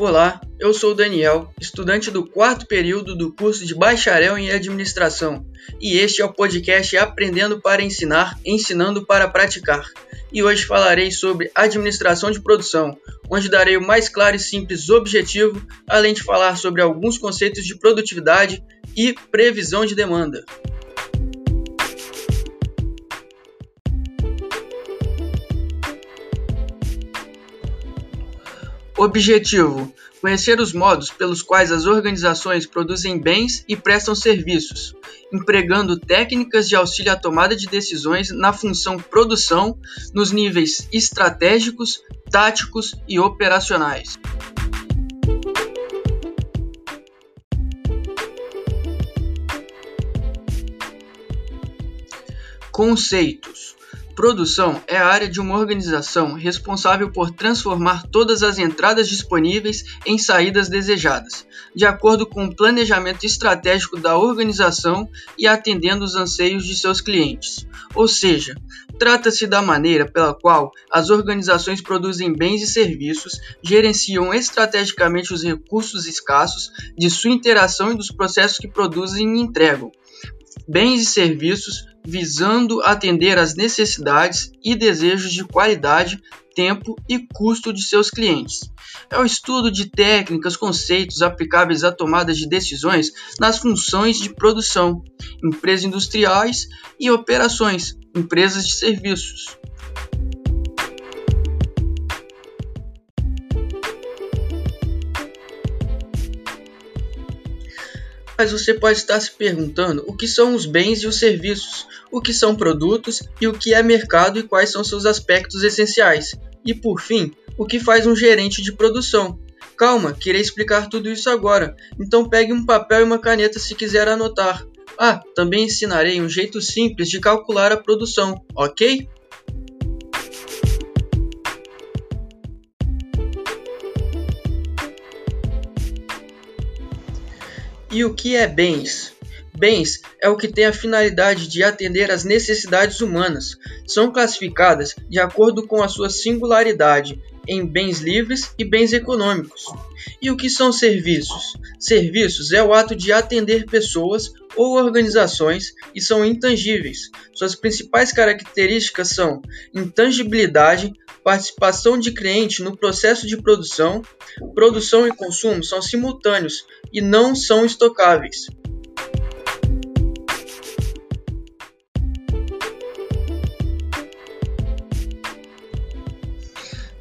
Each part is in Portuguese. Olá, eu sou o Daniel, estudante do 4º período do curso de Bacharel em Administração, e este é o podcast Aprendendo para Ensinar, Ensinando para Praticar. E hoje falarei sobre administração de produção, onde darei o mais claro e simples objetivo, além de falar sobre alguns conceitos de produtividade e previsão de demanda. Objetivo: conhecer os modos pelos quais as organizações produzem bens e prestam serviços, empregando técnicas de auxílio à tomada de decisões na função produção nos níveis estratégicos, táticos e operacionais. Conceitos. Produção é a área de uma organização responsável por transformar todas as entradas disponíveis em saídas desejadas, de acordo com o planejamento estratégico da organização e atendendo os anseios de seus clientes. Ou seja, trata-se da maneira pela qual as organizações produzem bens e serviços, gerenciam estrategicamente os recursos escassos de sua interação e dos processos que produzem e entregam bens e serviços, visando atender às necessidades e desejos de qualidade, tempo e custo de seus clientes. É o estudo de técnicas, conceitos aplicáveis à tomada de decisões nas funções de produção, empresas industriais e operações, empresas de serviços. Mas você pode estar se perguntando o que são os bens e os serviços, o que são produtos e o que é mercado e quais são seus aspectos essenciais. E por fim, o que faz um gerente de produção? Calma, queria explicar tudo isso agora, então pegue um papel e uma caneta se quiser anotar. Ah, também ensinarei um jeito simples de calcular a produção, ok? E o que é bens? Bens é o que tem a finalidade de atender às necessidades humanas. São classificadas de acordo com a sua singularidade em bens livres e bens econômicos. E o que são serviços? Serviços é o ato de atender pessoas ou organizações e são intangíveis. Suas principais características são intangibilidade, participação de cliente no processo de produção, produção e consumo são simultâneos e não são estocáveis.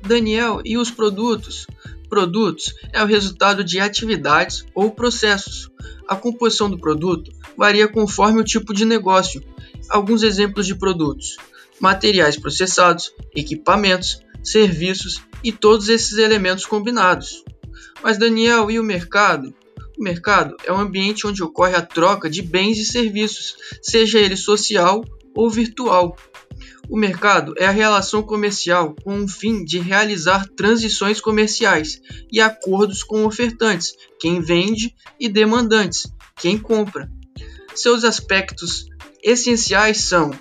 Daniel, e os produtos? Produtos é o resultado de atividades ou processos. A composição do produto varia conforme o tipo de negócio. Alguns exemplos de produtos: materiais processados, equipamentos, serviços e todos esses elementos combinados. Mas Daniel, e o mercado? O mercado é um ambiente onde ocorre a troca de bens e serviços, seja ele social ou virtual. O mercado é a relação comercial com o fim de realizar transições comerciais e acordos com ofertantes, quem vende, e demandantes, quem compra. Seus aspectos essenciais são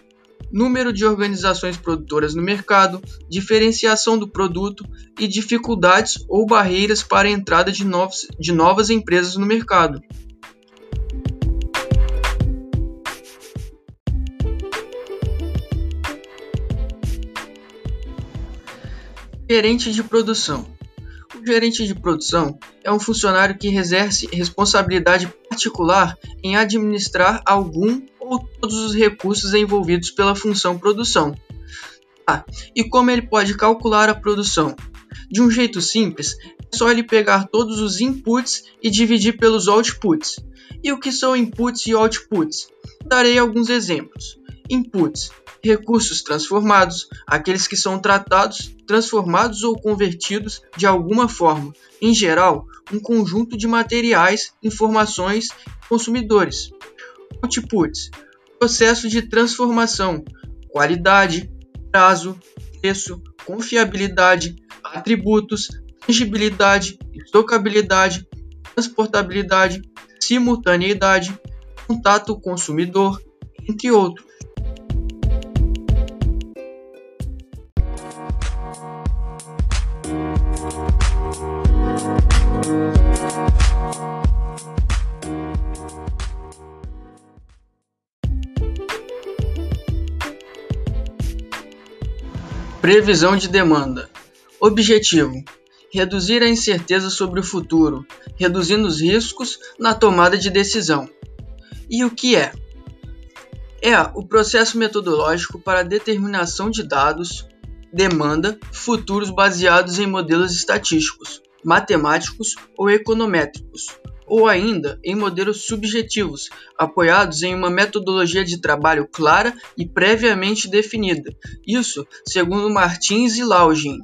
número de organizações produtoras no mercado, diferenciação do produto e dificuldades ou barreiras para a entrada de novas empresas no mercado. Gerente de produção. O gerente de produção é um funcionário que exerce responsabilidade particular em administrar algum ou todos os recursos envolvidos pela função produção. E como ele pode calcular a produção? De um jeito simples, é só ele pegar todos os inputs e dividir pelos outputs. E o que são inputs e outputs? Darei alguns exemplos. Inputs: recursos transformados, aqueles que são tratados, transformados ou convertidos de alguma forma, em geral, um conjunto de materiais, informações e consumidores. Outputs: processo de transformação, qualidade, prazo, preço, confiabilidade, atributos, tangibilidade, estocabilidade, transportabilidade, simultaneidade, contato consumidor, entre outros. Previsão de demanda. Objetivo: reduzir a incerteza sobre o futuro, reduzindo os riscos na tomada de decisão. E o que é? É o processo metodológico para a determinação de dados, demanda, futuros baseados em modelos estatísticos, matemáticos ou econométricos, ou ainda em modelos subjetivos, apoiados em uma metodologia de trabalho clara e previamente definida, isso segundo Martins e Laugen.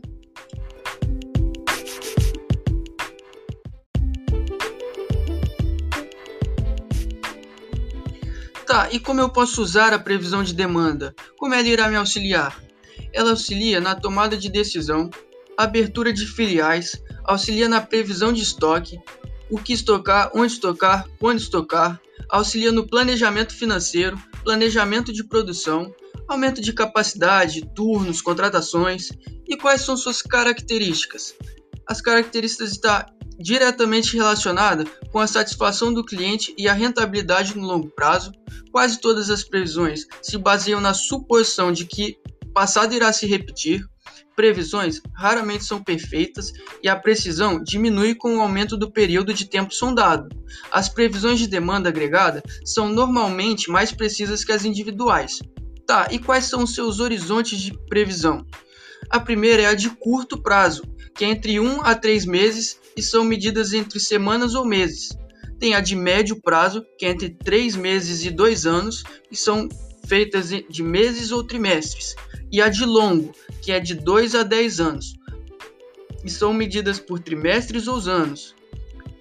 Tá, e como eu posso usar a previsão de demanda? Como ela irá me auxiliar? Ela auxilia na tomada de decisão, abertura de filiais, auxilia na previsão de estoque, o que estocar, onde estocar, quando estocar, auxilia no planejamento financeiro, planejamento de produção, aumento de capacidade, turnos, contratações. E quais são suas características? As características estão diretamente relacionadas com a satisfação do cliente e a rentabilidade no longo prazo. Quase todas as previsões se baseiam na suposição de que o passado irá se repetir. Previsões raramente são perfeitas e a precisão diminui com o aumento do período de tempo sondado. As previsões de demanda agregada são normalmente mais precisas que as individuais. Tá, e quais são os seus horizontes de previsão? A primeira é a de curto prazo, que é entre 1 a 3 meses e são medidas entre semanas ou meses. Tem a de médio prazo, que é entre 3 meses e 2 anos e são feitas de meses ou trimestres. E a de longo, que é de 2 a 10 anos, e são medidas por trimestres ou anos.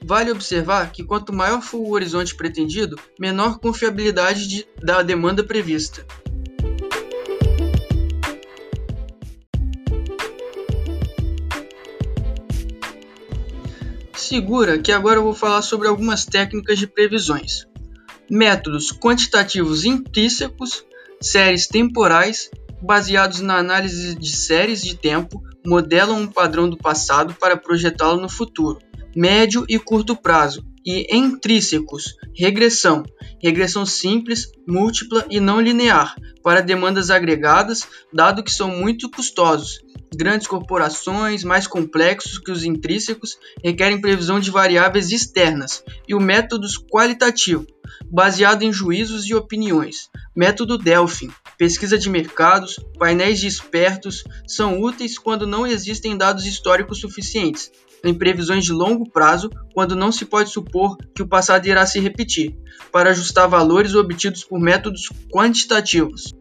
Vale observar que quanto maior for o horizonte pretendido, menor confiabilidade da demanda prevista. Segura que agora eu vou falar sobre algumas técnicas de previsões. Métodos quantitativos intrínsecos, séries temporais, baseados na análise de séries de tempo, modelam um padrão do passado para projetá-lo no futuro, médio e curto prazo, e intrínsecos, regressão simples, múltipla e não linear, para demandas agregadas, dado que são muito custosos. Grandes corporações, mais complexos que os intrínsecos, requerem previsão de variáveis externas, e o método qualitativo, baseado em juízos e opiniões. Método Delphi, pesquisa de mercados, painéis de expertos, são úteis quando não existem dados históricos suficientes, em previsões de longo prazo, quando não se pode supor que o passado irá se repetir, para ajustar valores obtidos por métodos quantitativos.